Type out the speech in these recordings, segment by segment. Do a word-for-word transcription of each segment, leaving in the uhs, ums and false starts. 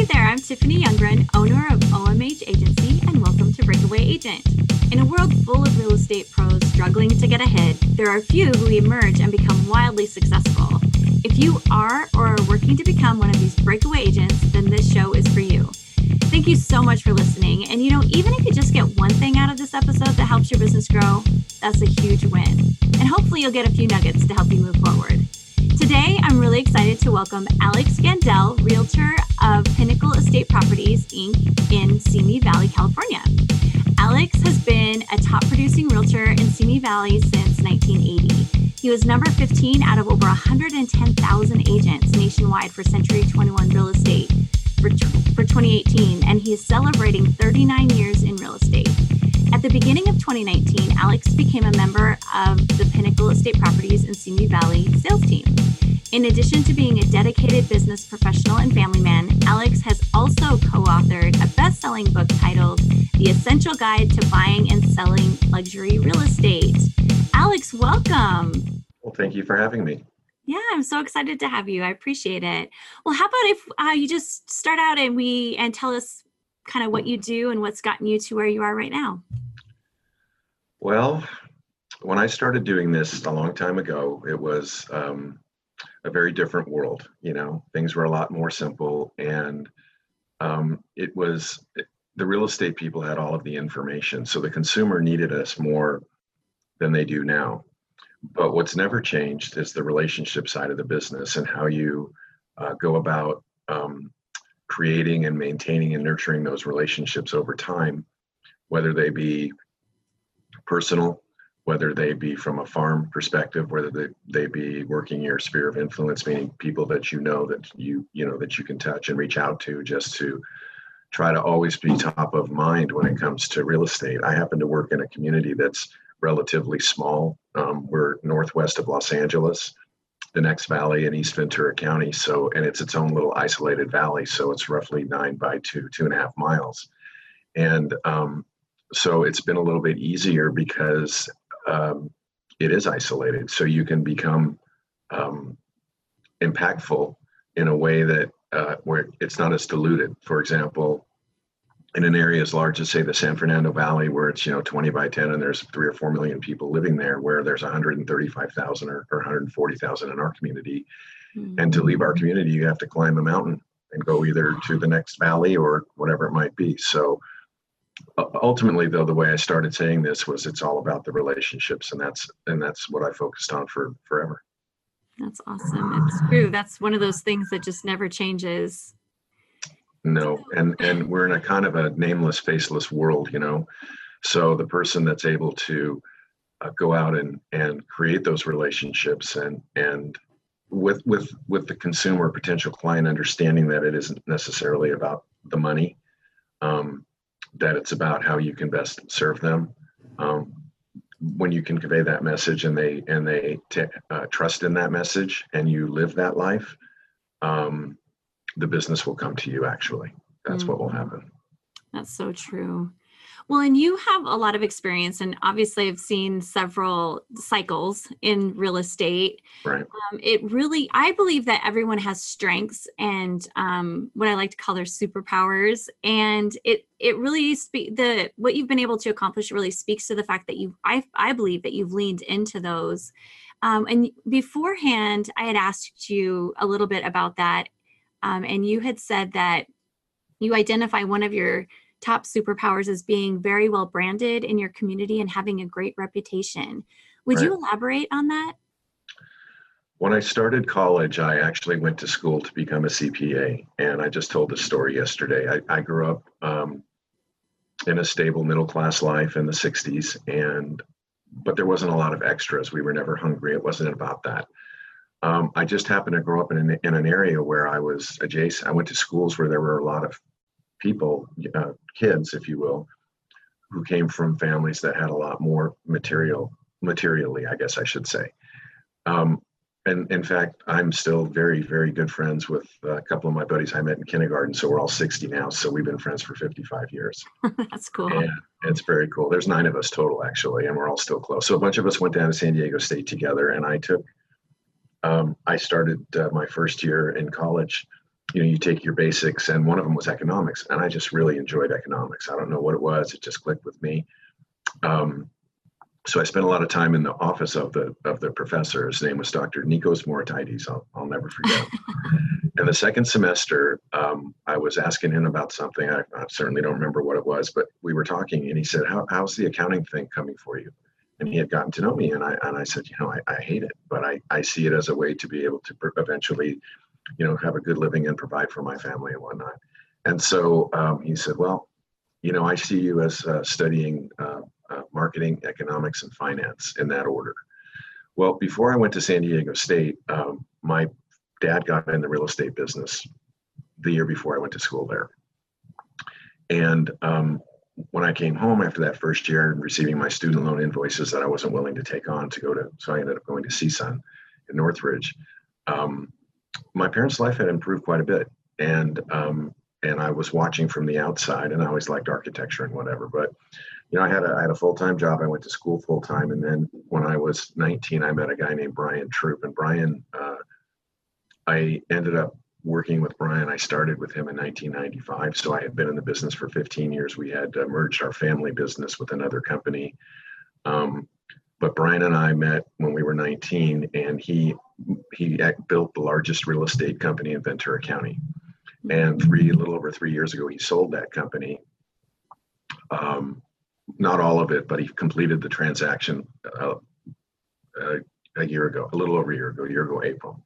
Hey there, I'm Tiffany Youngren, owner of O M H Agency, and welcome to Breakaway Agent. In a world full of real estate pros struggling to get ahead, there are few who emerge and become wildly successful. If you are or are working to become one of these breakaway agents, then this show is for you. Thank you so much for listening. And you know, even if you just get one thing out of this episode that helps your business grow, that's a huge win. And hopefully you'll get a few nuggets to help you move forward. Today, I'm really excited to welcome Alex Gandel, Realtor of Pinnacle Estate Properties, Incorporated in Simi Valley, California. Alex has been a top producing realtor in Simi Valley since nineteen eighty. He was number fifteen out of over one hundred ten thousand agents nationwide for Century twenty-one Real Estate for, for twenty eighteen, and he is celebrating thirty-nine years in real estate. At the beginning of twenty nineteen, Alex became a member of the Pinnacle Estate Properties and Simi Valley sales team. In addition to being a dedicated business professional and family man, Alex has also co-authored a best-selling book titled The Essential Guide to Buying and Selling Luxury Real Estate. Alex, welcome. Well, thank you for having me. Yeah, I'm so excited to have you. I appreciate it. Well, how about if uh, you just start out and we and tell us kind of what you do and what's gotten you to where you are right now. Well, when I started doing this a long time ago, it was um, a very different world. You know, things were a lot more simple, and um, it was it, the real estate people had all of the information. So the consumer needed us more than they do now. But what's never changed is the relationship side of the business and how you uh, go about um, creating and maintaining and nurturing those relationships over time, whether they be personal, whether they be from a farm perspective, whether they, they be working your sphere of influence, meaning people that you know that you you know that you can touch and reach out to, just to try to always be top of mind when it comes to real estate. I happen to work in a community that's relatively small. Um, we're northwest of Los Angeles, the next valley in East Ventura County. So, and it's its own little isolated valley. So it's roughly nine by two, two and a half miles. And um, so it's been a little bit easier because um, it is isolated. So you can become um, impactful in a way that uh, where it's not as diluted. For example, in an area as large as, say, the San Fernando Valley, where it's, you know, twenty by ten and there's three or four million people living there, where there's one hundred thirty-five thousand or, or one hundred forty thousand in our community. Mm-hmm. And to leave our community, you have to climb a mountain and go either to the next valley or whatever it might be. So uh, ultimately, though, the way I started saying this was it's all about the relationships, and that's and that's what I focused on for forever. That's awesome. It's true. That's one of those things that just never changes. No, and and we're in a kind of a nameless, faceless world, you know. So the person that's able to uh, go out and and create those relationships and and with with with the consumer, potential client, understanding that it isn't necessarily about the money, um, that it's about how you can best serve them. Um, when you can convey that message and they and they t- uh, trust in that message, and you live that life, Um, the business will come to you, actually. That's mm-hmm. what will happen. That's so true. Well, and you have a lot of experience, and obviously I've seen several cycles in real estate. Right. Um, it really, I believe that everyone has strengths and um, what I like to call their superpowers. And it it really, spe- the what you've been able to accomplish really speaks to the fact that you, I, I believe that you've leaned into those. Um, and beforehand, I had asked you a little bit about that. Um, and you had said that you identify one of your top superpowers as being very well branded in your community and having a great reputation. Would Right. you elaborate on that? When I started college, I actually went to school to become a C P A. And I just told this story yesterday. I, I grew up um, in a stable middle-class life in the sixties, and but there wasn't a lot of extras. We were never hungry. It wasn't about that. Um, I just happened to grow up in an, in an area where I was adjacent. I went to schools where there were a lot of people, uh, kids, if you will, who came from families that had a lot more material, materially, I guess I should say. Um, and in fact, I'm still very, very good friends with a couple of my buddies I met in kindergarten. So we're all sixty now. So we've been friends for fifty-five years. That's cool. And it's very cool. There's nine of us total, actually, and we're all still close. So a bunch of us went down to San Diego State together, and I took Um, I started uh, my first year in college. you know, you take your basics, and one of them was economics, and I just really enjoyed economics. I don't know what it was, it just clicked with me. Um, so I spent a lot of time in the office of the of the professor. His name was Doctor Nikos Moritides. I'll, I'll never forget. And the second semester, um, I was asking him about something. I, I certainly don't remember what it was, but we were talking, and he said, How, how's the accounting thing coming for you? And he had gotten to know me, and I and I said, you know, I, I hate it, but I, I see it as a way to be able to eventually, you know, have a good living and provide for my family and whatnot. And so um, he said, well, you know, I see you as uh, studying uh, uh, marketing, economics, and finance in that order. Well, before I went to San Diego State, um, my dad got in the real estate business the year before I went to school there. And um, when I came home after that first year and receiving my student loan invoices that I wasn't willing to take on to go to, so I ended up going to C S U N in Northridge. Um, my parents' life had improved quite a bit, and um, and I was watching from the outside, and I always liked architecture and whatever, but you know, I had a, I had a full-time job. I went to school full-time, and then when I was nineteen, I met a guy named Brian Troop, and Brian, uh, I ended up working with Brian. I started with him in nineteen ninety-five, so I had been in the business for fifteen years. We had uh, merged our family business with another company, um, but Brian and I met when we were nineteen, and he he built the largest real estate company in Ventura County. And three, a little over three years ago, he sold that company. Um, not all of it, but he completed the transaction uh, uh, a year ago, a little over a year ago, a year ago, April.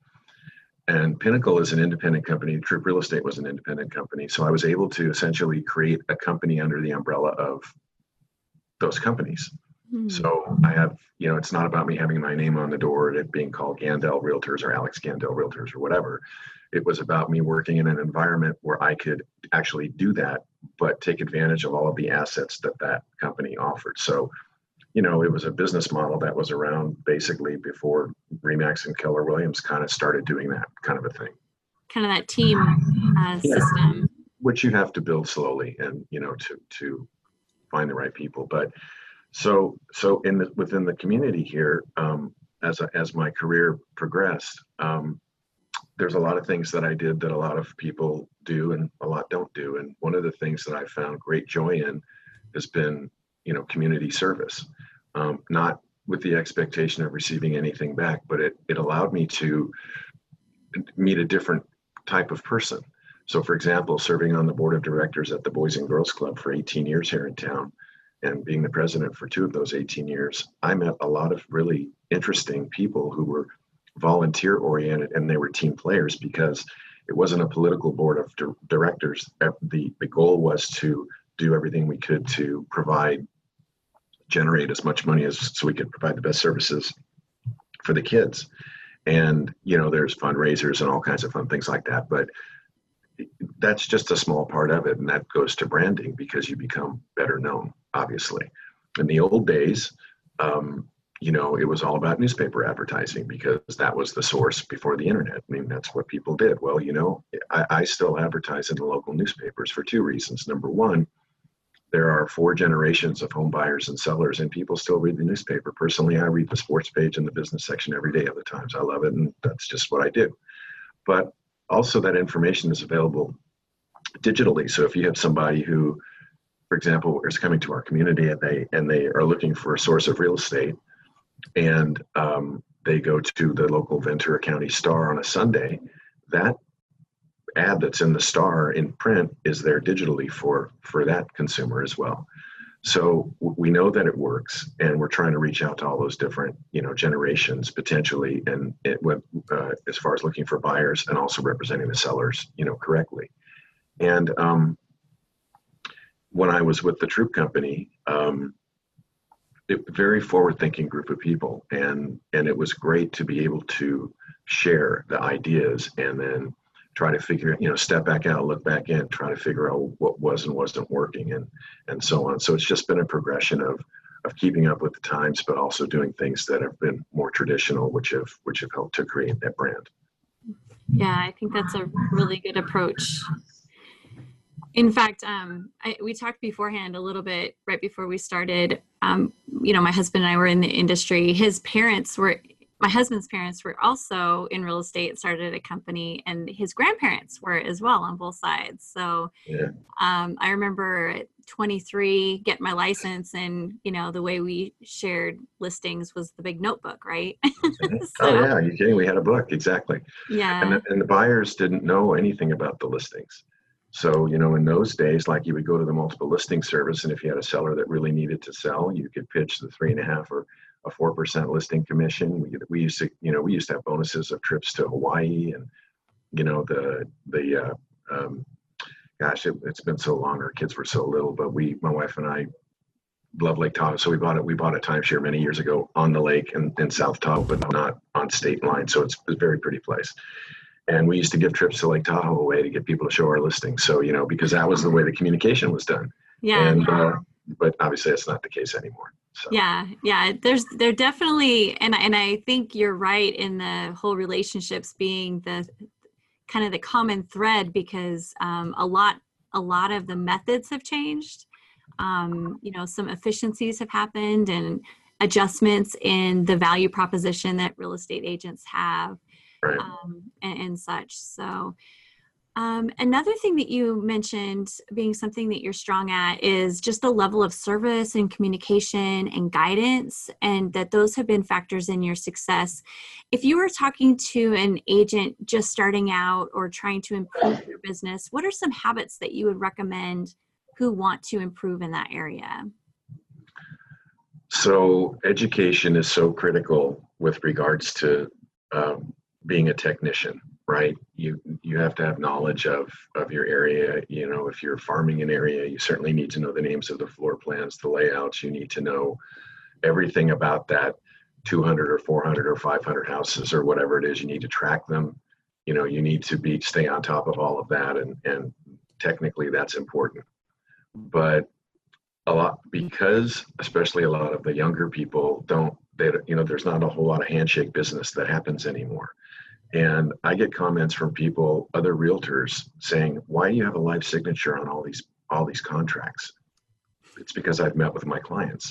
And Pinnacle is an independent company. Troop Real Estate was an independent company. So I was able to essentially create a company under the umbrella of those companies. Mm. So I have, you know, it's not about me having my name on the door and it being called Gandel Realtors or Alex Gandel Realtors or whatever. It was about me working in an environment where I could actually do that, but take advantage of all of the assets that that company offered. So, you know, it was a business model that was around basically before Remax and Keller Williams kind of started doing that kind of a thing. Kind of that team uh, yeah. system. Which you have to build slowly and, you know, to to find the right people. But so so in the, within the community here, um, as, a, as my career progressed, um, there's a lot of things that I did that a lot of people do and a lot don't do. And one of the things that I found great joy in has been, you know, community service, um, not with the expectation of receiving anything back, but it, it allowed me to meet a different type of person. So for example, serving on the board of directors at the Boys and Girls Club for eighteen years here in town and being the president for two of those eighteen years, I met a lot of really interesting people who were volunteer oriented, and they were team players because it wasn't a political board of di- directors. The, the goal was to do everything we could to provide, generate as much money as so we could provide the best services for the kids. And, you know, there's fundraisers and all kinds of fun things like that, but that's just a small part of it. And that goes to branding because you become better known, obviously. In the old days, um, you know, it was all about newspaper advertising because that was the source before the internet. I mean, that's what people did. Well, you know, I, I still advertise in the local newspapers for two reasons. Number one, there are four generations of home buyers and sellers, and people still read the newspaper. Personally, I read the sports page and the business section every day of the Times. I love it, and that's just what I do. But also that information is available digitally. So if you have somebody who, for example, is coming to our community and they, and they are looking for a source of real estate, and um, they go to the local Ventura County Star on a Sunday, that ad that's in the Star in print is there digitally for, for that consumer as well. So we know that it works, and we're trying to reach out to all those different, you know, generations potentially, and it went uh, as far as looking for buyers and also representing the sellers, you know, correctly. And um, when I was with the Troop Company, um, a very forward-thinking group of people, and and it was great to be able to share the ideas and then try to figure, you know, step back out, look back in, try to figure out what was and wasn't working, and and so on. So it's just been a progression of of keeping up with the times, but also doing things that have been more traditional, which have which have helped to create that brand. Yeah, I think that's a really good approach. In fact, um, I, we talked beforehand a little bit right before we started. Um, you know, my husband and I were in the industry. His parents were, my husband's parents were also in real estate, started a company, and his grandparents were as well on both sides. So yeah. um, I remember at twenty-three, getting my license, and, you know, the way we shared listings was the big notebook, right? so, oh, yeah. You're kidding. We had a book. Exactly. Yeah. And the, and the buyers didn't know anything about the listings. So, you know, in those days, like you would go to the multiple listing service, and if you had a seller that really needed to sell, you could pitch the three and a half or a four percent listing commission. We, we used to, you know, we used to have bonuses of trips to Hawaii, and, you know, the, the, uh, um, gosh, it, it's been so long. Our kids were so little, but we, my wife and I love Lake Tahoe. So we bought it. We bought a timeshare many years ago on the lake in, in South Tahoe, but not on state line. So it's a very pretty place. And we used to give trips to Lake Tahoe away to get people to show our listings. So, you know, because that was the way the communication was done. Yeah. And, yeah. Uh, but obviously that's not the case anymore. So. Yeah. Yeah. There's, there definitely, and and I think you're right in the whole relationships being the kind of the common thread, because um, a lot, a lot of the methods have changed. Um, you know, some efficiencies have happened and adjustments in the value proposition that real estate agents have, right. um, and, and such. So, Um, another thing that you mentioned being something that you're strong at is just the level of service and communication and guidance, and that those have been factors in your success. If you were talking to an agent just starting out or trying to improve your business, what are some habits that you would recommend who want to improve in that area? So education is so critical with regards to um, being a technician. Right. You, you have to have knowledge of, of your area. You know, if you're farming an area, you certainly need to know the names of the floor plans, the layouts. You need to know everything about that two hundred or four hundred or five hundred houses or whatever it is. You need to track them. You know, you need to be, stay on top of all of that. And, and technically that's important, but a lot, because especially a lot of the younger people don't, they, you know, there's not a whole lot of handshake business that happens anymore. And I get comments from people, other realtors, saying, "Why do you have a live signature on all these all these contracts?" It's because I've met with my clients.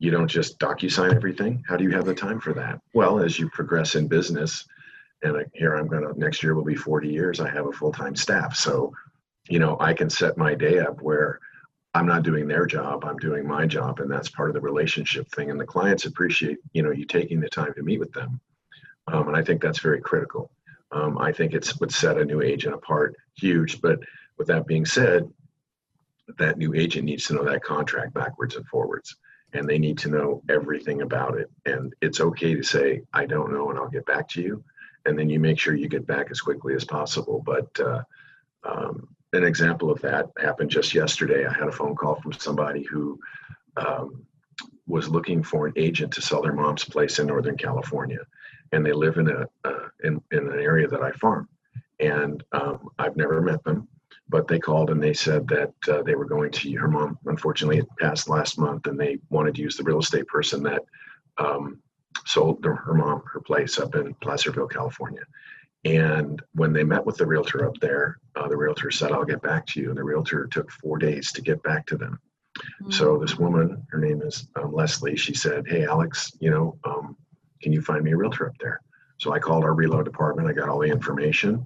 You don't just docu-sign everything. How do you have the time for that? Well, as you progress in business, and I, here I'm going to, next year will be forty years. I have a full-time staff, so you know I can set my day up where I'm not doing their job. I'm doing my job, and that's part of the relationship thing. And the clients appreciate you know you taking the time to meet with them. Um, and I think that's very critical. Um, I think it's would set a new agent apart huge. But with that being said, that new agent needs to know that contract backwards and forwards, and they need to know everything about it. And it's okay to say, I don't know, and I'll get back to you. And then you make sure you get back as quickly as possible. But uh, um, an example of that happened just yesterday. I had a phone call from somebody who um, was looking for an agent to sell their mom's place in Northern California. And they live in a uh, in, in an area that I farm, and um, I've never met them, but they called and they said that uh, they were going to, her mom unfortunately had passed last month, and they wanted to use the real estate person that um, sold the, her mom her place up in Placerville, California. And when they met with the realtor up there, uh, the realtor said, "I'll get back to you," and the realtor took four days to get back to them. Mm-hmm. So this woman, her name is um, Leslie, she said, "Hey Alex, you know, um, can you find me a realtor up there?" So I called our reload department. I got all the information.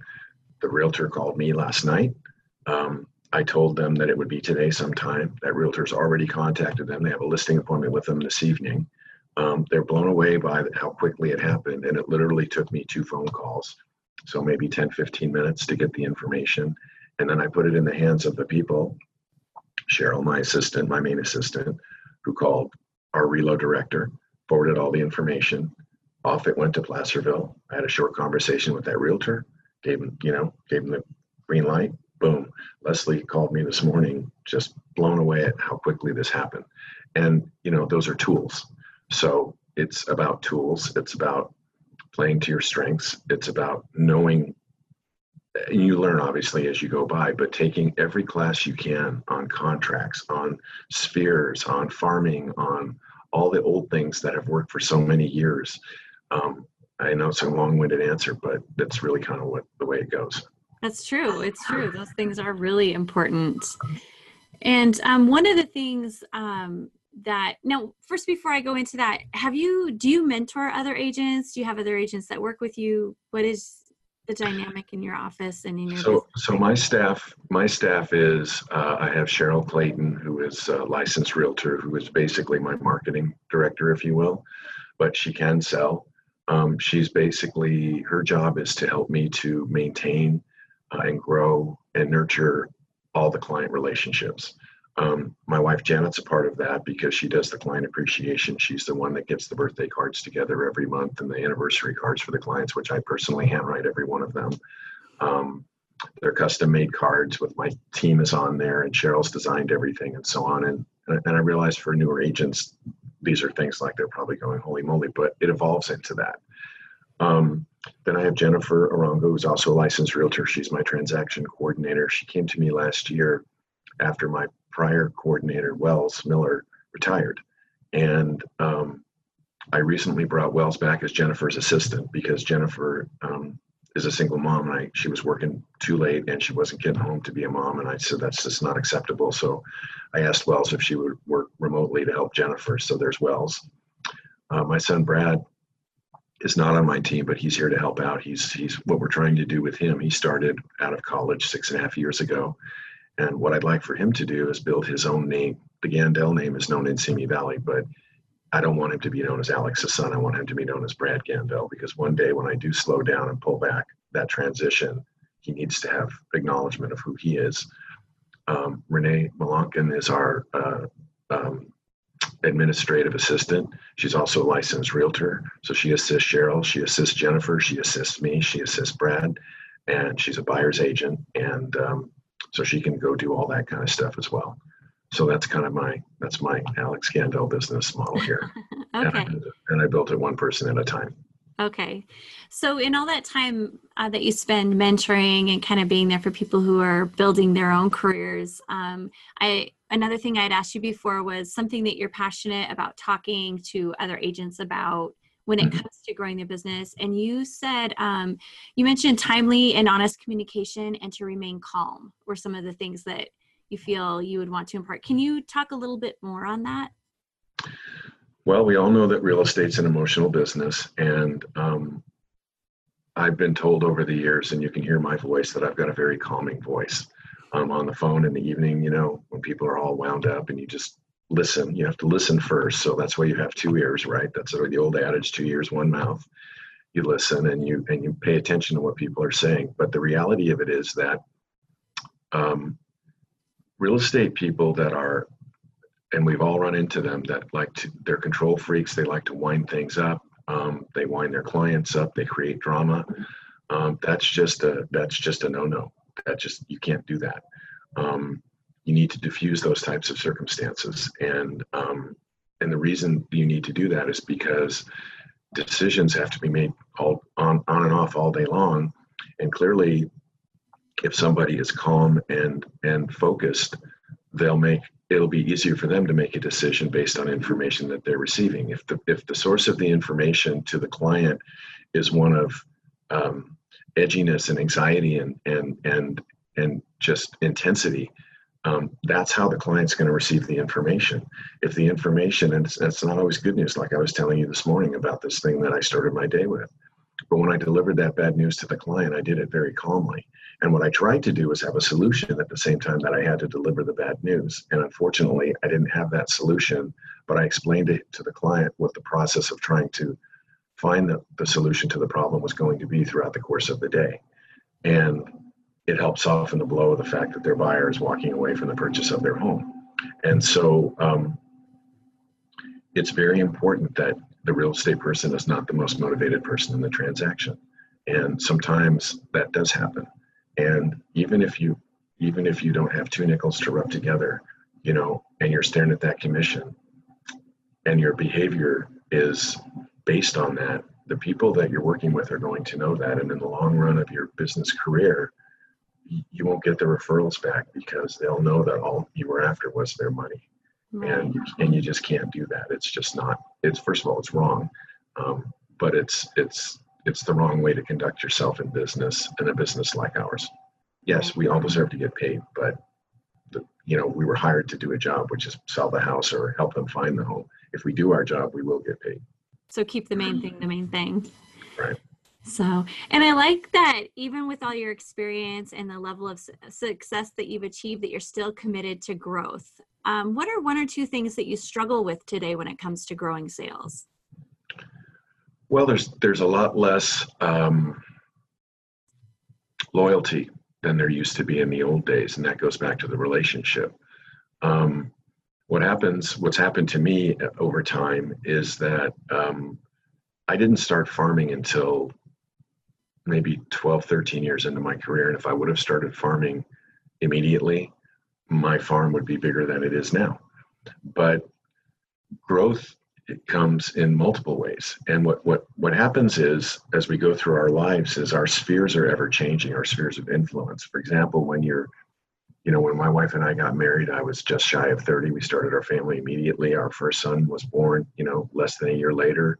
The realtor called me last night. Um, I told them that it would be today sometime. That realtor's already contacted them. They have a listing appointment with them this evening. Um, they're blown away by how quickly it happened. And it literally took me two phone calls. So maybe ten, fifteen minutes to get the information. And then I put it in the hands of the people. Cheryl, my assistant, my main assistant, who called our reload director, forwarded all the information. Off it went to Placerville. I had a short conversation with that realtor, gave him, you know, gave him the green light. Boom. Leslie called me this morning, just blown away at how quickly this happened. And, you know, those are tools. So it's about tools. It's about playing to your strengths. It's about knowing, and you learn obviously as you go by, but taking every class you can on contracts, on spheres, on farming, on all the old things that have worked for so many years. Um, I know it's a long-winded answer, but that's really kind of what the way it goes. That's true. It's true. Those things are really important. And um, one of the things um, that. Now, first, before I go into that, have you, do you mentor other agents? Do you have other agents that work with you? What is the dynamic in your office and in your so, business? So my staff, my staff is, uh, I have Cheryl Clayton, who is a licensed realtor, who is basically my marketing director, if you will, but she can sell. Um, she's basically, her job is to help me to maintain uh, and grow and nurture all the client relationships. Um, my wife Janet's a part of that because she does the client appreciation. She's the one that gets the birthday cards together every month and the anniversary cards for the clients, which I personally handwrite every one of them. Um, they're custom-made cards with my team is on there, and Cheryl's designed everything and so on. And, and I realize for newer agents, these are things like they're probably going, holy moly, but it evolves into that. Um, then I have Jennifer Arango, who's also a licensed realtor. She's my transaction coordinator. She came to me last year after my prior coordinator, Wells Miller, retired. And um, I recently brought Wells back as Jennifer's assistant because Jennifer um, is a single mom, and I, she was working too late and she wasn't getting home to be a mom. And I said, that's just not acceptable. So I asked Wells if she would work remotely to help Jennifer. So there's Wells. Uh, my son, Brad, is not on my team, but he's here to help out. He's, he's what we're trying to do with him. He started out of college six and a half years ago. And what I'd like for him to do is build his own name. The Gandel name is known in Simi Valley, but I don't want him to be known as Alex's son. I want him to be known as Brad Gandel, because one day when I do slow down and pull back that transition, he needs to have acknowledgement of who he is. Um, Renee Melonkin is our uh, um, administrative assistant. She's also a licensed realtor. So she assists Cheryl, she assists Jennifer, she assists me, she assists Brad, and she's a buyer's agent. And um, so she can go do all that kind of stuff as well. So that's kind of my, that's my Alex Gandel business model here. Okay. And I, and I built it one person at a time. Okay. So in all that time uh, that you spend mentoring and kind of being there for people who are building their own careers, um, I another thing I'd asked you before was something that you're passionate about talking to other agents about when it comes to growing the business. And you said, um, you mentioned timely and honest communication and to remain calm were some of the things that you feel you would want to impart. Can you talk a little bit more on that? Well, we all know that real estate's an emotional business. And um, I've been told over the years, and you can hear my voice, that I've got a very calming voice. Um, on the phone in the evening, you know, when people are all wound up and you just listen, you have to listen first. So that's why you have two ears, right? That's the old adage, two ears, one mouth. You listen and you, and you pay attention to what people are saying. But the reality of it is that um, real estate people that are, and we've all run into them, that like to, they're control freaks. They like to wind things up. Um, they wind their clients up. They create drama. Um, that's just a, that's just a no-no. That just, you can't do that. Um, You need to diffuse those types of circumstances. And um, and the reason you need to do that is because decisions have to be made all on, on and off all day long. And clearly, if somebody is calm and and focused, they'll make, it'll be easier for them to make a decision based on information that they're receiving. If the, if the source of the information to the client is one of um, edginess and anxiety and, and, and, and just intensity, Um, that's how the client's going to receive the information. If the information, and it's, it's not always good news, like I was telling you this morning about this thing that I started my day with. But when I delivered that bad news to the client, I did it very calmly. And what I tried to do was have a solution at the same time that I had to deliver the bad news. And unfortunately, I didn't have that solution, but I explained it to the client what the process of trying to find the, the solution to the problem was going to be throughout the course of the day. And it helps soften the blow of the fact that their buyer is walking away from the purchase of their home. And so um, it's very important that the real estate person is not the most motivated person in the transaction. And sometimes that does happen. And even if you, even if you don't have two nickels to rub together, you know, and you're staring at that commission and your behavior is based on that, the people that you're working with are going to know that. And in the long run of your business career, you won't get the referrals back because they'll know that all you were after was their money. Right. And, and you just can't do that. It's just not, it's, first of all, it's wrong. Um, but it's, it's, it's the wrong way to conduct yourself in business, in a business like ours. Yes, we all deserve to get paid, but the, you know, we were hired to do a job, which is sell the house or help them find the home. If we do our job, we will get paid. So keep the main thing the main thing. Right. So, and I like that even with all your experience and the level of success that you've achieved, that you're still committed to growth. Um, what are one or two things that you struggle with today when it comes to growing sales? Well, there's there's a lot less um, loyalty than there used to be in the old days, and that goes back to the relationship. Um, what happens, what's happened to me over time is that um, I didn't start farming until maybe twelve, thirteen years into my career, and if I would have started farming immediately, my farm would be bigger than it is now. But growth, it comes in multiple ways. And what, what, what happens is, as we go through our lives, is our spheres are ever changing, our spheres of influence. For example, when you're, you know, when my wife and I got married, I was just shy of thirty. We started our family immediately. Our first son was born, you know, less than a year later.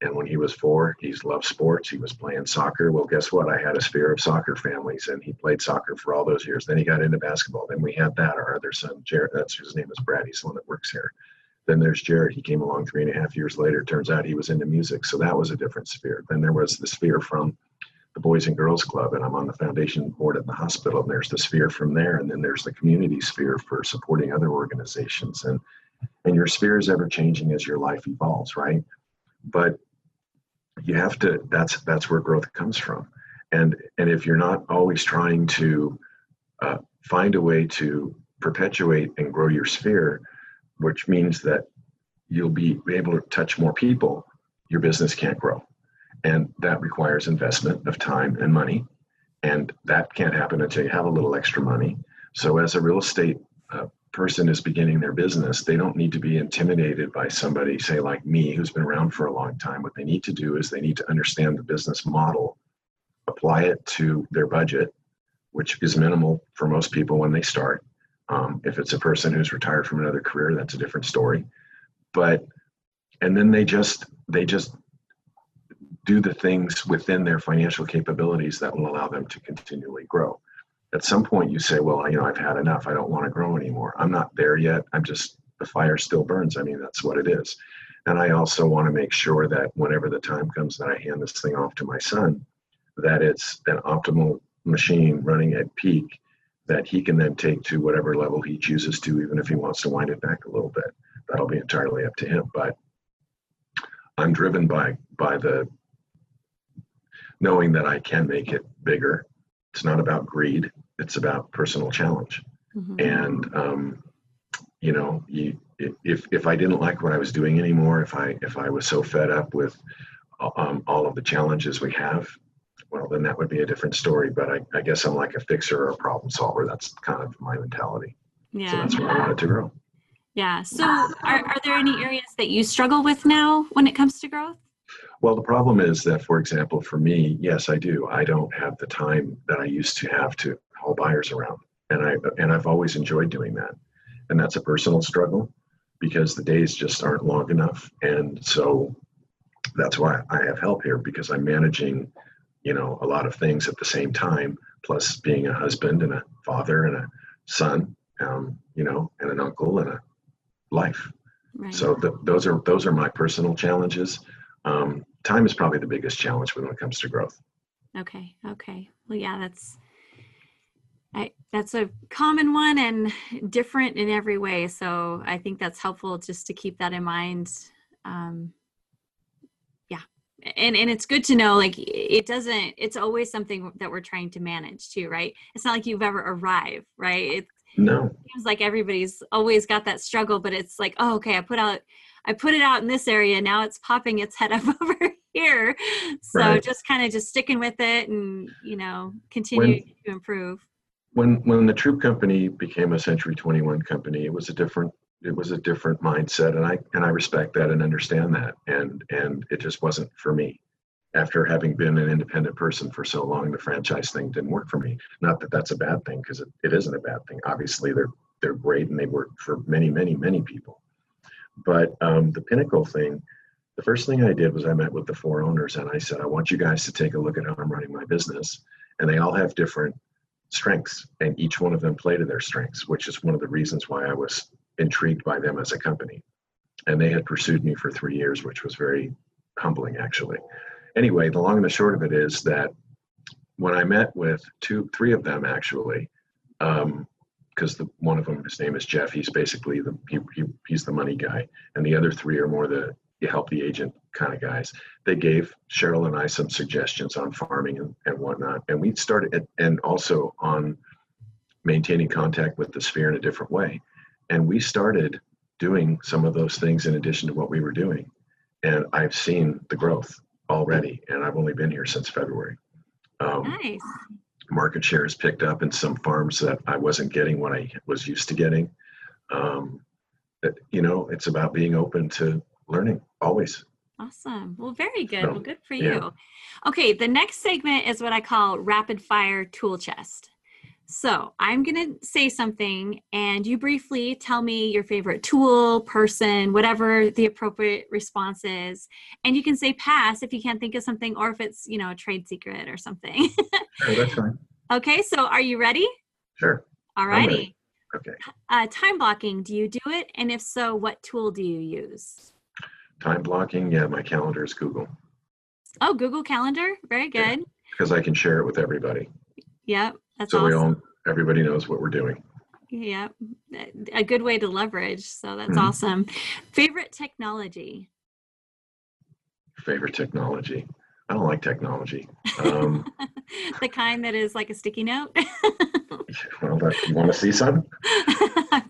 And when he was four, he loved sports. He was playing soccer. Well, guess what? I had a sphere of soccer families, and he played soccer for all those years. Then he got into basketball. Then we had that, our other son, Jared, that's his name is Brad. He's the one that works here. Then there's Jared. He came along three and a half years later. Turns out he was into music. So that was a different sphere. Then there was the sphere from the Boys and Girls Club, and I'm on the foundation board at the hospital, and there's the sphere from there. And then there's the community sphere for supporting other organizations. And, and your sphere is ever changing as your life evolves, right? But you have to, that's, that's where growth comes from. And, and if you're not always trying to uh, find a way to perpetuate and grow your sphere, which means that you'll be able to touch more people, your business can't grow. And that requires investment of time and money. And that can't happen until you have a little extra money. So as a real estate uh, person is beginning their business, they don't need to be intimidated by somebody, say like me, who's been around for a long time. What they need to do is they need to understand the business model, apply it to their budget, which is minimal for most people when they start. Um, if it's a person who's retired from another career, that's a different story. But, and then they just, they just do the things within their financial capabilities that will allow them to continually grow. At some point you say, well, you know, I've had enough. I don't want to grow anymore. I'm not there yet. I'm just, the fire still burns. I mean, that's what it is. And I also want to make sure that whenever the time comes that I hand this thing off to my son, that it's an optimal machine running at peak that he can then take to whatever level he chooses to, even if he wants to wind it back a little bit. That'll be entirely up to him. But I'm driven by by the knowing that I can make it bigger. It's not about greed. It's about personal challenge. Mm-hmm. And um, you know, you, if if I didn't like what I was doing anymore, if I if I was so fed up with um, all of the challenges we have, well, then that would be a different story. But I, I guess I'm like a fixer or a problem solver. That's kind of my mentality. Yeah. So that's where I wanted to grow. Yeah. So are, are there any areas that you struggle with now when it comes to growth? Well, the problem is that, for example, for me, yes, I do. I don't have the time that I used to have to haul buyers around. And, I, and I've always enjoyed doing that. And that's a personal struggle because the days just aren't long enough. And so that's why I have help here, because I'm managing, you know, a lot of things at the same time, plus being a husband and a father and a son, um, you know, and an uncle and a life. Right. So th- those are those are my personal challenges. Um, time is probably the biggest challenge when it comes to growth. Okay. Okay. Well, yeah, that's I, that's a common one and different in every way. So I think that's helpful just to keep that in mind. Um, And and it's good to know, like, it doesn't, it's always something that we're trying to manage too, right? It's not like you've ever arrived, right? It, no. It seems like everybody's always got that struggle, but it's like, oh, okay, I put out, I put it out in this area. Now it's popping its head up over here. So right. just kind of just sticking with it and, you know, continuing when, to improve. When, when the Troop company became a Century twenty-one company, it was a different It was a different mindset, and I and I respect that and understand that, and and it just wasn't for me. After having been an independent person for so long, the franchise thing didn't work for me. Not that that's a bad thing, because it, it isn't a bad thing. Obviously, they're they're great, and they work for many, many, many people. But um, the Pinnacle thing, the first thing I did was I met with the four owners, and I said, I want you guys to take a look at how I'm running my business, and they all have different strengths, and each one of them play to their strengths, which is one of the reasons why I was intrigued by them as a company. And they had pursued me for three years, which was very humbling, actually. Anyway, the long and the short of it is that when I met with two, three of them, actually, um, because the one of them, his name is Jeff, he's basically the he, he he's the money guy, and the other three are more the you help the agent kind of guys. They gave Cheryl and I some suggestions on farming and, and whatnot, and we started at, and also on maintaining contact with the sphere in a different way, and we started doing some of those things in addition to what we were doing, and I've seen the growth already, and I've only been here since February. Um, nice. Market share has picked up in some farms that I wasn't getting what I was used to getting. Um, but, you know, it's about being open to learning always. Awesome. Well, very good. So, well, good for you. Yeah. Okay. The next segment is what I call rapid fire tool chest. So I'm going to say something and you briefly tell me your favorite tool, person, whatever the appropriate response is. And you can say pass if you can't think of something or if it's, you know, a trade secret or something. Sure, that's fine. Okay. So are you ready? Sure. All righty. Okay. Uh, time blocking. Do you do it? And if so, what tool do you use? Time blocking. Yeah. My calendar is Google. Oh, Google Calendar. Very good. Because yeah, I can share it with everybody. Yep. That's so awesome. We all, everybody knows what we're doing. Yeah. A good way to leverage. So that's mm-hmm. awesome. Favorite technology? Favorite technology. I don't like technology. Um, the kind that is like a sticky note? Well, that, you want to see some?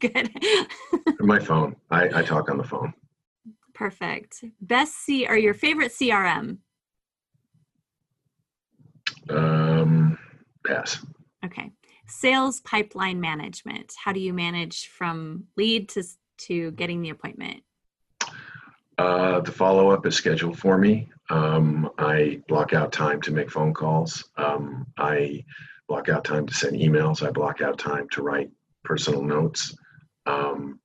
Good. My phone. I, I talk on the phone. Perfect. Best C or your favorite C R M? Um... Pass. Okay. Sales pipeline management. How do you manage from lead to to getting the appointment? Uh, the follow-up is scheduled for me. Um, I block out time to make phone calls. Um, I block out time to send emails. I block out time to write personal notes. Um,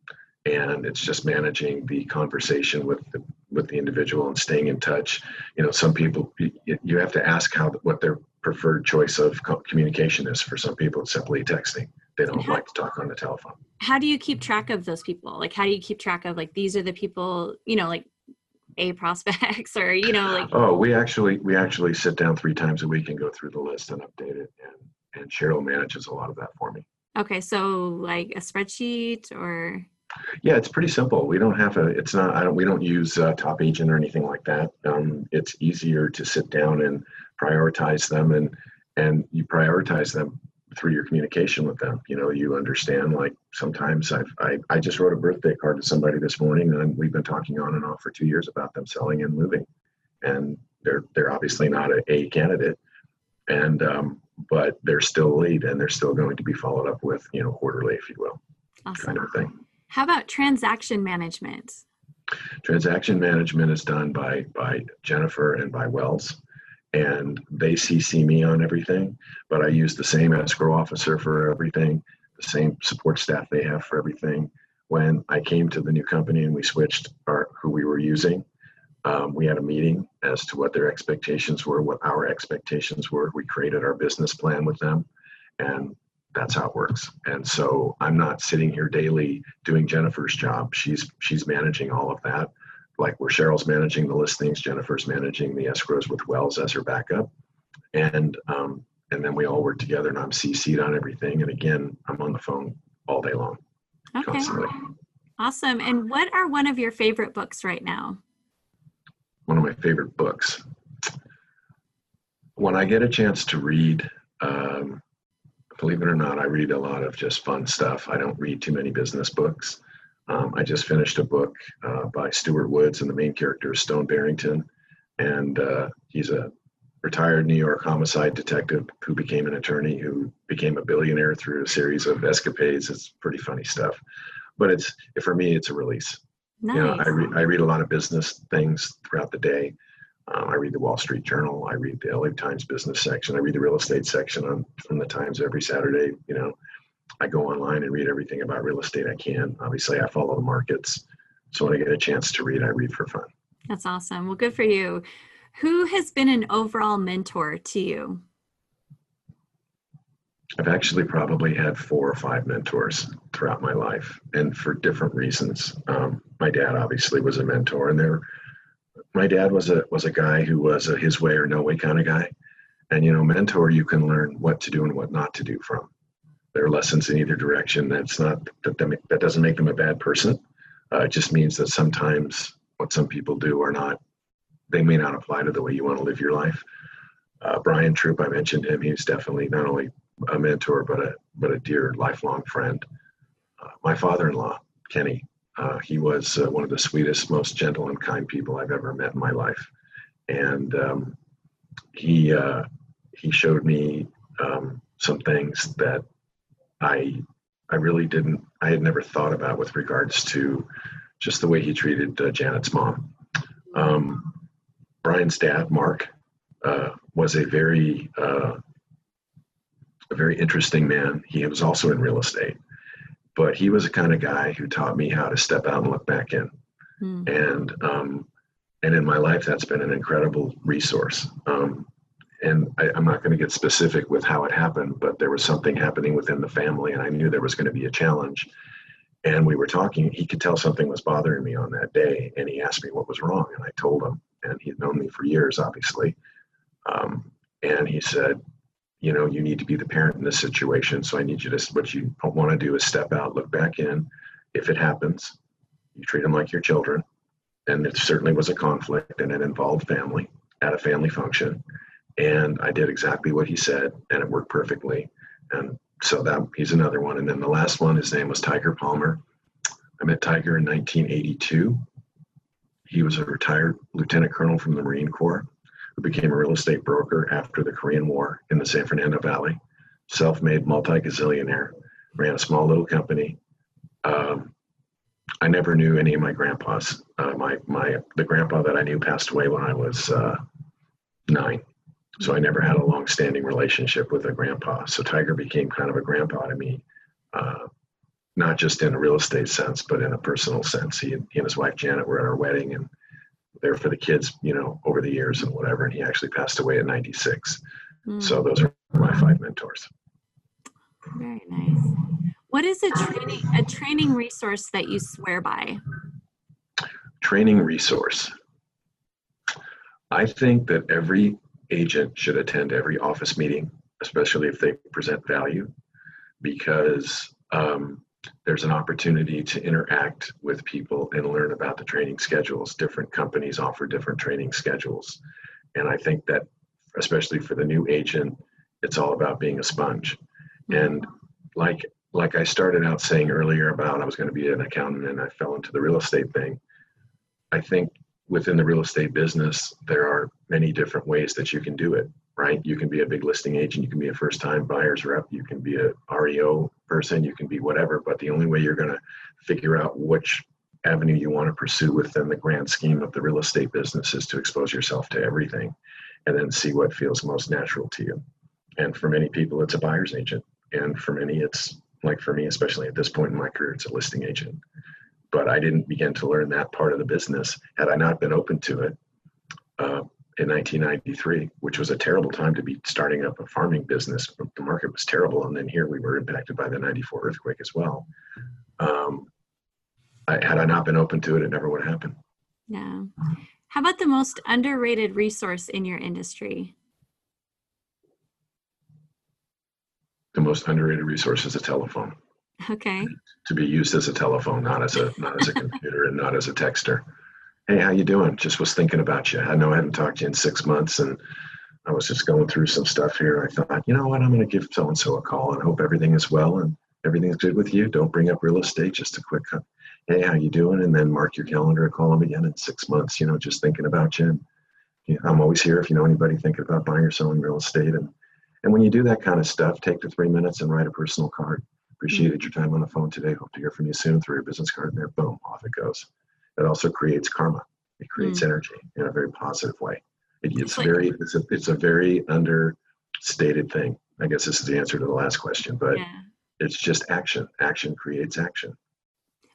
and it's just managing the conversation with the, with the individual and staying in touch. You know, some people, you, you have to ask how what they're preferred choice of communication is. For some people, it's simply texting. They don't how, like to talk on the telephone. How do you keep track of those people? Like, how do you keep track of like, these are the people, you know, like A prospects or, you know, like. Oh, we actually, we actually sit down three times a week and go through the list and update it. And, and Cheryl manages a lot of that for me. Okay. So like a spreadsheet or. Yeah, it's pretty simple. We don't have a, it's not, I don't, we don't use uh, Top Agent or anything like that. Um, it's easier to sit down and prioritize them, and and you prioritize them through your communication with them. You know, you understand, like sometimes I've, I, I just wrote a birthday card to somebody this morning, and we've been talking on and off for two years about them selling and moving. And they're, they're obviously not a, a candidate, and, um, but they're still lead, and they're still going to be followed up with, you know, quarterly, if you will. Awesome. Kind of thing. How about transaction management? Transaction management is done by by Jennifer and by Wells, and they C C me on everything, but I use the same escrow officer for everything, the same support staff they have for everything. When I came to the new company and we switched our who we were using, um, we had a meeting as to what their expectations were, what our expectations were. We created our business plan with them, and that's how it works. And so I'm not sitting here daily doing Jennifer's job. She's she's managing all of that. Like where Cheryl's managing the listings, Jennifer's managing the escrows with Wells as her backup. And um, and then we all work together, and I'm C C'd on everything. And again, I'm on the phone all day long. Okay. Constantly. Awesome. And what are one of your favorite books right now? One of my favorite books. When I get a chance to read, um, believe it or not, I read a lot of just fun stuff. I don't read too many business books. Um, I just finished a book uh, by Stuart Woods, and the main character is Stone Barrington. And uh, he's a retired New York homicide detective who became an attorney, who became a billionaire through a series of escapades. It's pretty funny stuff. But it's for me, it's a release. Nice. You know, I, re- I read a lot of business things throughout the day. Um, I read the Wall Street Journal. I read the L A Times business section. I read the real estate section on from the Times every Saturday. You know, I go online and read everything about real estate I can. Obviously, I follow the markets. So when I get a chance to read, I read for fun. That's awesome. Well, good for you. Who has been an overall mentor to you? I've actually probably had four or five mentors throughout my life, and for different reasons. Um, my dad obviously was a mentor, and there, my dad was a was a guy who was a his way or no way kind of guy. And, you know, mentor, you can learn what to do and what not to do from. There are lessons in either direction. That's not that that doesn't make them a bad person. Uh, it just means that sometimes what some people do are not, they may not apply to the way you want to live your life. Uh, Brian Troop, I mentioned him. He's definitely not only a mentor, but a but a dear lifelong friend. Uh, my father-in-law, Kenny, uh, he was uh, one of the sweetest, most gentle and kind people I've ever met in my life. And um, he uh, he showed me um, some things that I I really didn't, I had never thought about with regards to just the way he treated uh, Janet's mom. Um, Brian's dad, Mark, uh, was a very, uh, a very interesting man. He was also in real estate, but he was the kind of guy who taught me how to step out and look back in. Mm. And, um, and in my life, that's been an incredible resource. Um, And I, I'm not going to get specific with how it happened, but there was something happening within the family, and I knew there was going to be a challenge. And we were talking, he could tell something was bothering me on that day, and he asked me what was wrong, and I told him, and he'd known me for years, obviously. Um, and he said, you know, you need to be the parent in this situation, so I need you to, what you want to do is step out, look back in. If it happens, you treat them like your children. And it certainly was a conflict, and it involved family at a family function. And I did exactly what he said, and it worked perfectly. And so that he's another one. And then the last one, his name was Tiger Palmer. I met Tiger in nineteen eighty-two. He was a retired lieutenant colonel from the Marine Corps who became a real estate broker after the Korean War in the San Fernando Valley. Self-made multi-gazillionaire, ran a small little company. Um, I never knew any of my grandpas. Uh, my my the grandpa that I knew passed away when I was uh, nine. So I never had a long-standing relationship with a grandpa. So Tiger became kind of a grandpa to me, uh, not just in a real estate sense, but in a personal sense. He and, he and his wife, Janet, were at our wedding and there for the kids, you know, over the years and whatever. And he actually passed away in ninety-six. Mm. So those are my five mentors. Very nice. What is a training, a training resource that you swear by? Training resource. I think that every agent should attend every office meeting, especially if they present value, because um, there's an opportunity to interact with people and learn about the training schedules. Different companies offer different training schedules. And I think that, especially for the new agent, it's all about being a sponge. And like, like I started out saying earlier about I was going to be an accountant and I fell into the real estate thing, I think within the real estate business, there are many different ways that you can do it, right? You can be a big listing agent, you can be a first-time buyer's rep, you can be a R E O person, you can be whatever, but the only way you're going to figure out which avenue you want to pursue within the grand scheme of the real estate business is to expose yourself to everything and then see what feels most natural to you. And for many people, it's a buyer's agent. And for many, it's like for me, especially at this point in my career, it's a listing agent. But I didn't begin to learn that part of the business had I not been open to it uh, in nineteen ninety-three, which was a terrible time to be starting up a farming business. The market was terrible. And then here we were impacted by the ninety-four earthquake as well. Um, I, had I not been open to it, it never would happen. Yeah. How about the most underrated resource in your industry? The most underrated resource is a telephone. Okay. To be used as a telephone, not as a not as a computer and not as a texter. Hey, how you doing? Just was thinking about you. I know I haven't talked to you in six months, and I was just going through some stuff here. I thought, you know what, I'm going to give so and so a call, and hope everything is well and everything's good with you. Don't bring up real estate. Just a quick, hey, how you doing? And then mark your calendar and call them again in six months. You know, just thinking about you. And, you know, I'm always here if you know anybody thinking about buying or selling real estate. And and when you do that kind of stuff, take the three minutes and write a personal card. Appreciated your time on the phone today. Hope to hear from you soon through your business card. And there, boom, off it goes. It also creates karma. It creates mm. energy in a very positive way. It, it's like, very, it's a, it's a very understated thing. I guess this is the answer to the last question, but yeah. It's just action. Action creates action.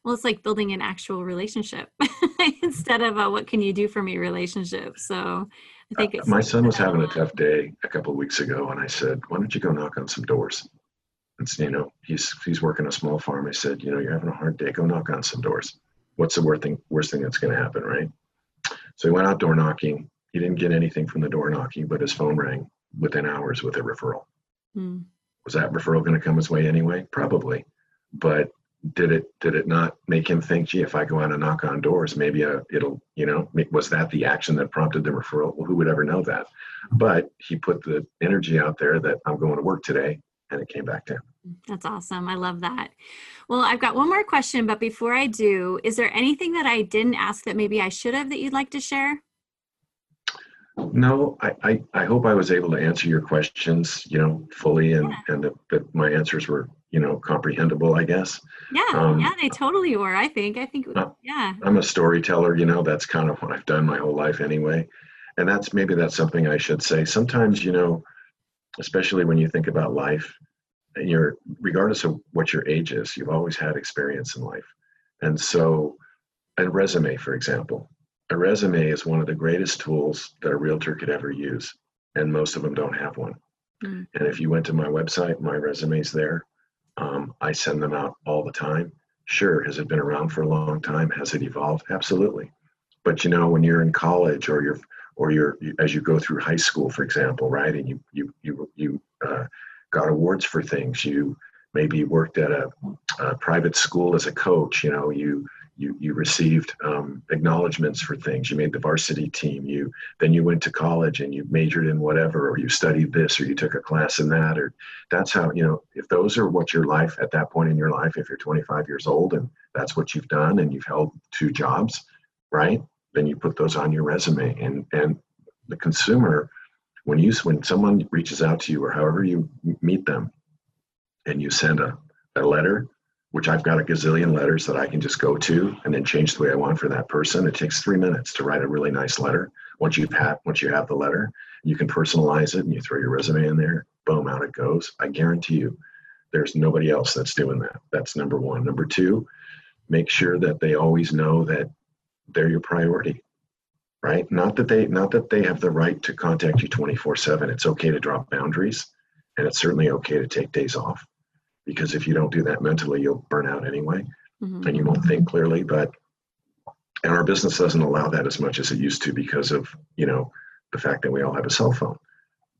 Well, it's like building an actual relationship instead of a, what can you do for me relationship. So I think it's uh, my son was having a tough day a couple of weeks ago, and I said, why don't you go knock on some doors? It's, you know, he's, he's working a small farm. I said, you know, you're having a hard day. Go knock on some doors. What's the worst thing, worst thing that's going to happen, right? So he went out door knocking. He didn't get anything from the door knocking, but his phone rang within hours with a referral. Mm. Was that referral going to come his way anyway? Probably. But did it, did it not make him think, gee, if I go out and knock on doors, maybe uh, it'll, you know, was that the action that prompted the referral? Well, who would ever know that? But he put the energy out there that I'm going to work today, and it came back to him. That's awesome. I love that. Well, I've got one more question, but before I do, is there anything that I didn't ask that maybe I should have that you'd like to share? No, I, I, I hope I was able to answer your questions, you know, fully, and, yeah. and that, that my answers were, you know, comprehensible, I guess. Yeah, um, yeah, they totally were, I think. I think, uh, yeah. I'm a storyteller, you know, that's kind of what I've done my whole life anyway. And that's, maybe that's something I should say. Sometimes, you know, especially when you think about life, and you're, regardless of what your age is, you've always had experience in life. And so a resume, for example, a resume is one of the greatest tools that a realtor could ever use. And most of them don't have one. Mm. And if you went to my website, my resume's there. Um, I send them out all the time. Sure. Has it been around for a long time? Has it evolved? Absolutely. But you know, when you're in college, or you're, or you're, as you go through high school, for example, right. And you, you, you, you, uh, got awards for things. You maybe worked at a, a private school as a coach. You know, you you you received um, acknowledgments for things. You made the varsity team. You then you went to college and you majored in whatever, or you studied this, or you took a class in that, or that's how, you know, if those are what your life at that point in your life, if you're twenty-five years old and that's what you've done and you've held two jobs, right? Then you put those on your resume, and and the consumer. When you, when someone reaches out to you, or however you meet them, and you send a, a letter, which I've got a gazillion letters that I can just go to and then change the way I want for that person. It takes three minutes to write a really nice letter. Once you've had, once you have the letter, you can personalize it and you throw your resume in there, boom, out it goes. I guarantee you, there's nobody else that's doing that. That's number one. Number two, make sure that they always know that they're your priority. Right? Not that they, not that they have the right to contact you twenty-four seven. It's okay to drop boundaries, and it's certainly okay to take days off, because if you don't do that mentally, you'll burn out anyway, mm-hmm. and you won't think clearly. But, and our business doesn't allow that as much as it used to because of, you know, the fact that we all have a cell phone.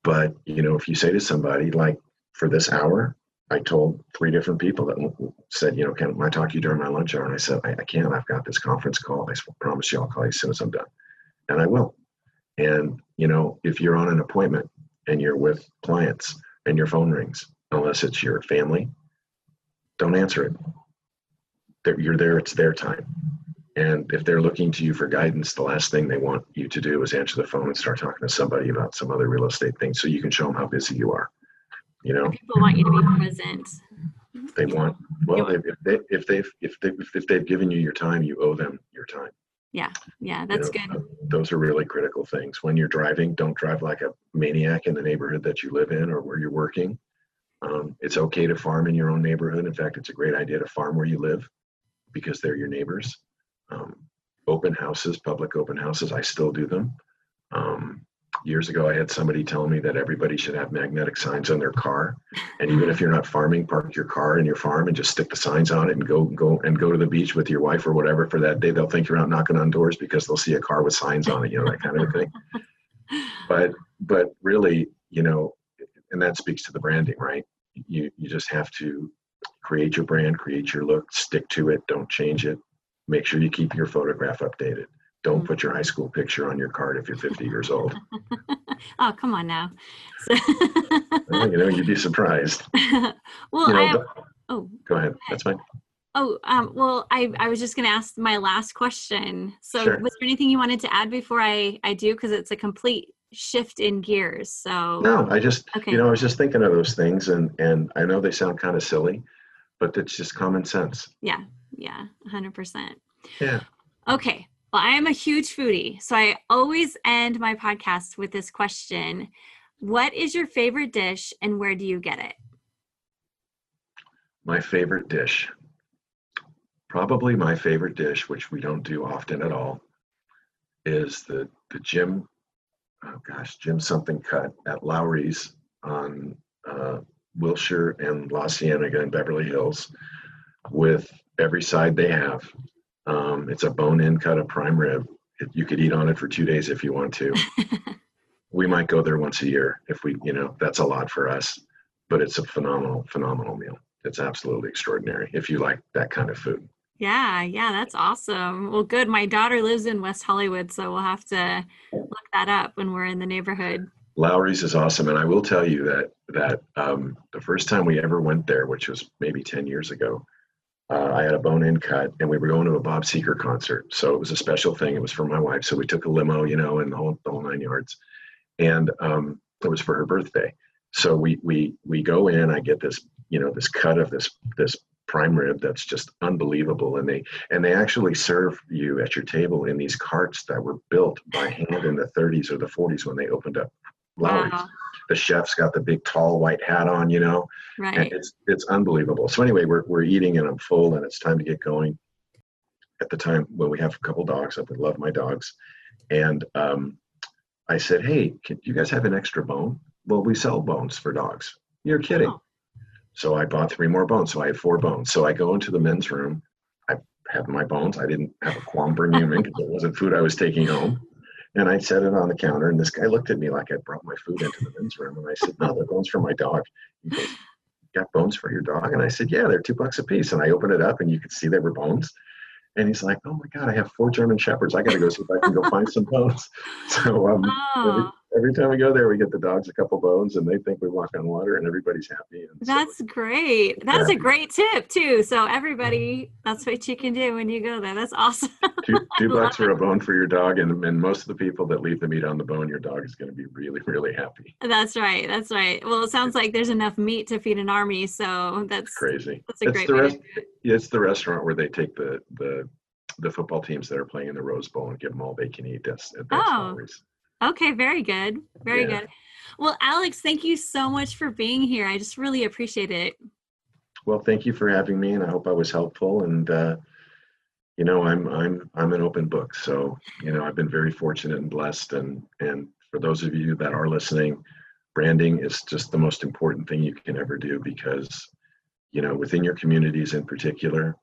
But, you know, if you say to somebody, like, for this hour, I told three different people that said, you know, can I talk to you during my lunch hour? And I said, I, I can't, I've got this conference call. I promise you I'll call you as soon as I'm done. And I will. And, you know, if you're on an appointment and you're with clients and your phone rings, unless it's your family, don't answer it. They're, you're there, it's their time. And if they're looking to you for guidance, the last thing they want you to do is answer the phone and start talking to somebody about some other real estate thing, so you can show them how busy you are. You know, people want you to be present. They want, well, they, if, they, if, they've, if, they, if they've given you your time, you owe them your time. Yeah. Yeah. That's, you know, good. Those are really critical things. When you're driving, don't drive like a maniac in the neighborhood that you live in or where you're working. Um, it's okay to farm in your own neighborhood. In fact, it's a great idea to farm where you live, because they're your neighbors. Um, open houses, public open houses. I still do them. Um, years ago, I had somebody tell me that everybody should have magnetic signs on their car. And even if you're not farming, park your car in your farm and just stick the signs on it, and go go and go to the beach with your wife or whatever for that day. They'll think you're out knocking on doors because they'll see a car with signs on it, you know, that kind of thing. But but really, you know, and that speaks to the branding, right? You you just have to create your brand, create your look, stick to it, don't change it. Make sure you keep your photograph updated. Don't put your high school picture on your card if you're fifty years old. Oh, come on now. So well, you know, you'd be surprised. Well, you know, I have, oh, go ahead. That's fine. Oh, um, well, I, I was just going to ask my last question. So sure. Was there anything you wanted to add before I, I do? Because it's a complete shift in gears. So no, I just, okay. you know, I was just thinking of those things, and, and I know they sound kind of silly, but it's just common sense. Yeah. Yeah. A hundred percent. Yeah. Okay. Well, I am a huge foodie, so I always end my podcast with this question. What is your favorite dish, and where do you get it? My favorite dish. Probably my favorite dish, which we don't do often at all, is the, the Jim, oh gosh, Jim something cut at Lowry's on uh, Wilshire and La Cienega and Beverly Hills with every side they have. Um, it's a bone-in cut of prime rib. You could eat on it for two days if you want to. We might go there once a year if we, you know, that's a lot for us, but it's a phenomenal, phenomenal meal. It's absolutely extraordinary if you like that kind of food. Yeah. Yeah. That's awesome. Well, good. My daughter lives in West Hollywood, so we'll have to look that up when we're in the neighborhood. Lowry's is awesome. And I will tell you that, that um, the first time we ever went there, which was maybe ten years ago, uh, I had a bone-in cut and we were going to a Bob Seger concert. So it was a special thing. It was for my wife. So we took a limo, you know, and the whole, the whole nine yards. And um, it was for her birthday. So we, we, we go in, I get this, you know, this cut of this, this prime rib that's just unbelievable, and they and they actually serve you at your table in these carts that were built by hand in the thirties or the forties when they opened up Lowry's. Wow. The chef's got the big tall white hat on, you know, right? And it's it's unbelievable. So anyway, we're we're eating and I'm full and it's time to get going. At the time, well, we have a couple dogs. I love my dogs, and um, I said, hey, can you guys have an extra bone? Well, we sell bones for dogs. You're kidding. Oh. So I bought three more bones. So I had four bones. So I go into the men's room. I have my bones. I didn't have a qualm bringing them because it wasn't food I was taking home. And I set it on the counter. And this guy looked at me like I brought my food into the men's room. And I said, no, they're bones for my dog. He goes, you got bones for your dog? And I said, yeah, they're two bucks a piece. And I opened it up and you could see they were bones. And he's like, oh my God, I have four German Shepherds. I got to go see if I can go find some bones. So um, oh. every, every time we go there, we get the dogs a couple bones and they think we walk on water and everybody's happy. And that's so, great. That's yeah. a great tip too. So everybody, that's what you can do when you go there. That's awesome. two two bucks for a bone for your dog. And, and most of the people that leave the meat on the bone, your dog is going to be really, really happy. That's right. That's right. Well, it sounds like there's enough meat to feed an army. So that's crazy. That's a it's great the rest, It's the restaurant where they take the, the, the football teams that are playing in the Rose Bowl and give them all they can eat. That's, that's oh, always. Okay. Very good. Very yeah. good. Well, Alex, thank you so much for being here. I just really appreciate it. Well, thank you for having me and I hope I was helpful. And, uh, you know, I'm, I'm, I'm an open book. So, you know, I've been very fortunate and blessed. And, and for those of you that are listening, branding is just the most important thing you can ever do because, you know, within your communities in particular,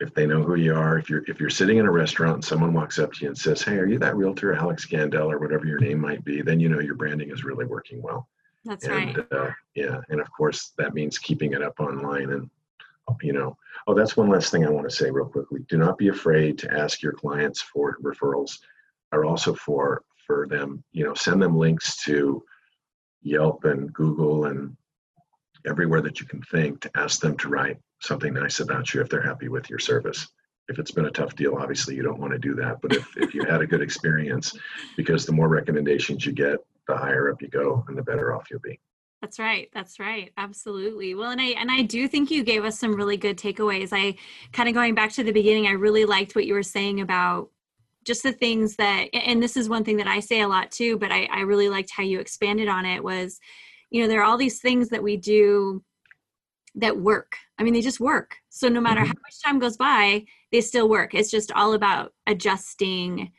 if they know who you are, if you're if you're sitting in a restaurant and someone walks up to you and says, hey, are you that realtor, Alex Gandel, or whatever your name might be, then you know your branding is really working well. That's and, right. Uh, yeah. And of course, that means keeping it up online. And, you know, oh, that's one last thing I want to say real quickly. Do not be afraid to ask your clients for referrals or also for for them, you know, send them links to Yelp and Google and everywhere that you can think to ask them to write something nice about you if they're happy with your service. If it's been a tough deal, obviously you don't want to do that, but if, if you had a good experience, because the more recommendations you get, the higher up you go and the better off you'll be. That's right. That's right. Absolutely. Well, and I, and I do think you gave us some really good takeaways. I kind of going back to the beginning, I really liked what you were saying about just the things that, and this is one thing that I say a lot too, but I, I really liked how you expanded on it was, you know, there are all these things that we do that work. I mean, they just work. So no matter how much time goes by, they still work. It's just all about adjusting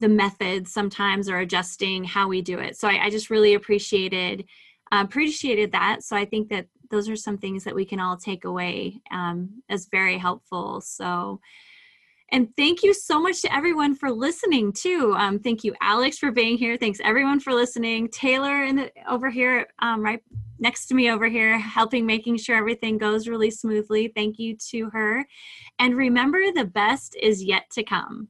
the methods sometimes or adjusting how we do it. So I, I just really appreciated, uh, appreciated that. So I think that those are some things that we can all take away um, as very helpful. So, and thank you so much to everyone for listening too. Um, thank you, Alex, for being here. Thanks everyone for listening. Taylor in the, over here, um, right next to me over here, helping making sure everything goes really smoothly. Thank you to her. And remember, the best is yet to come.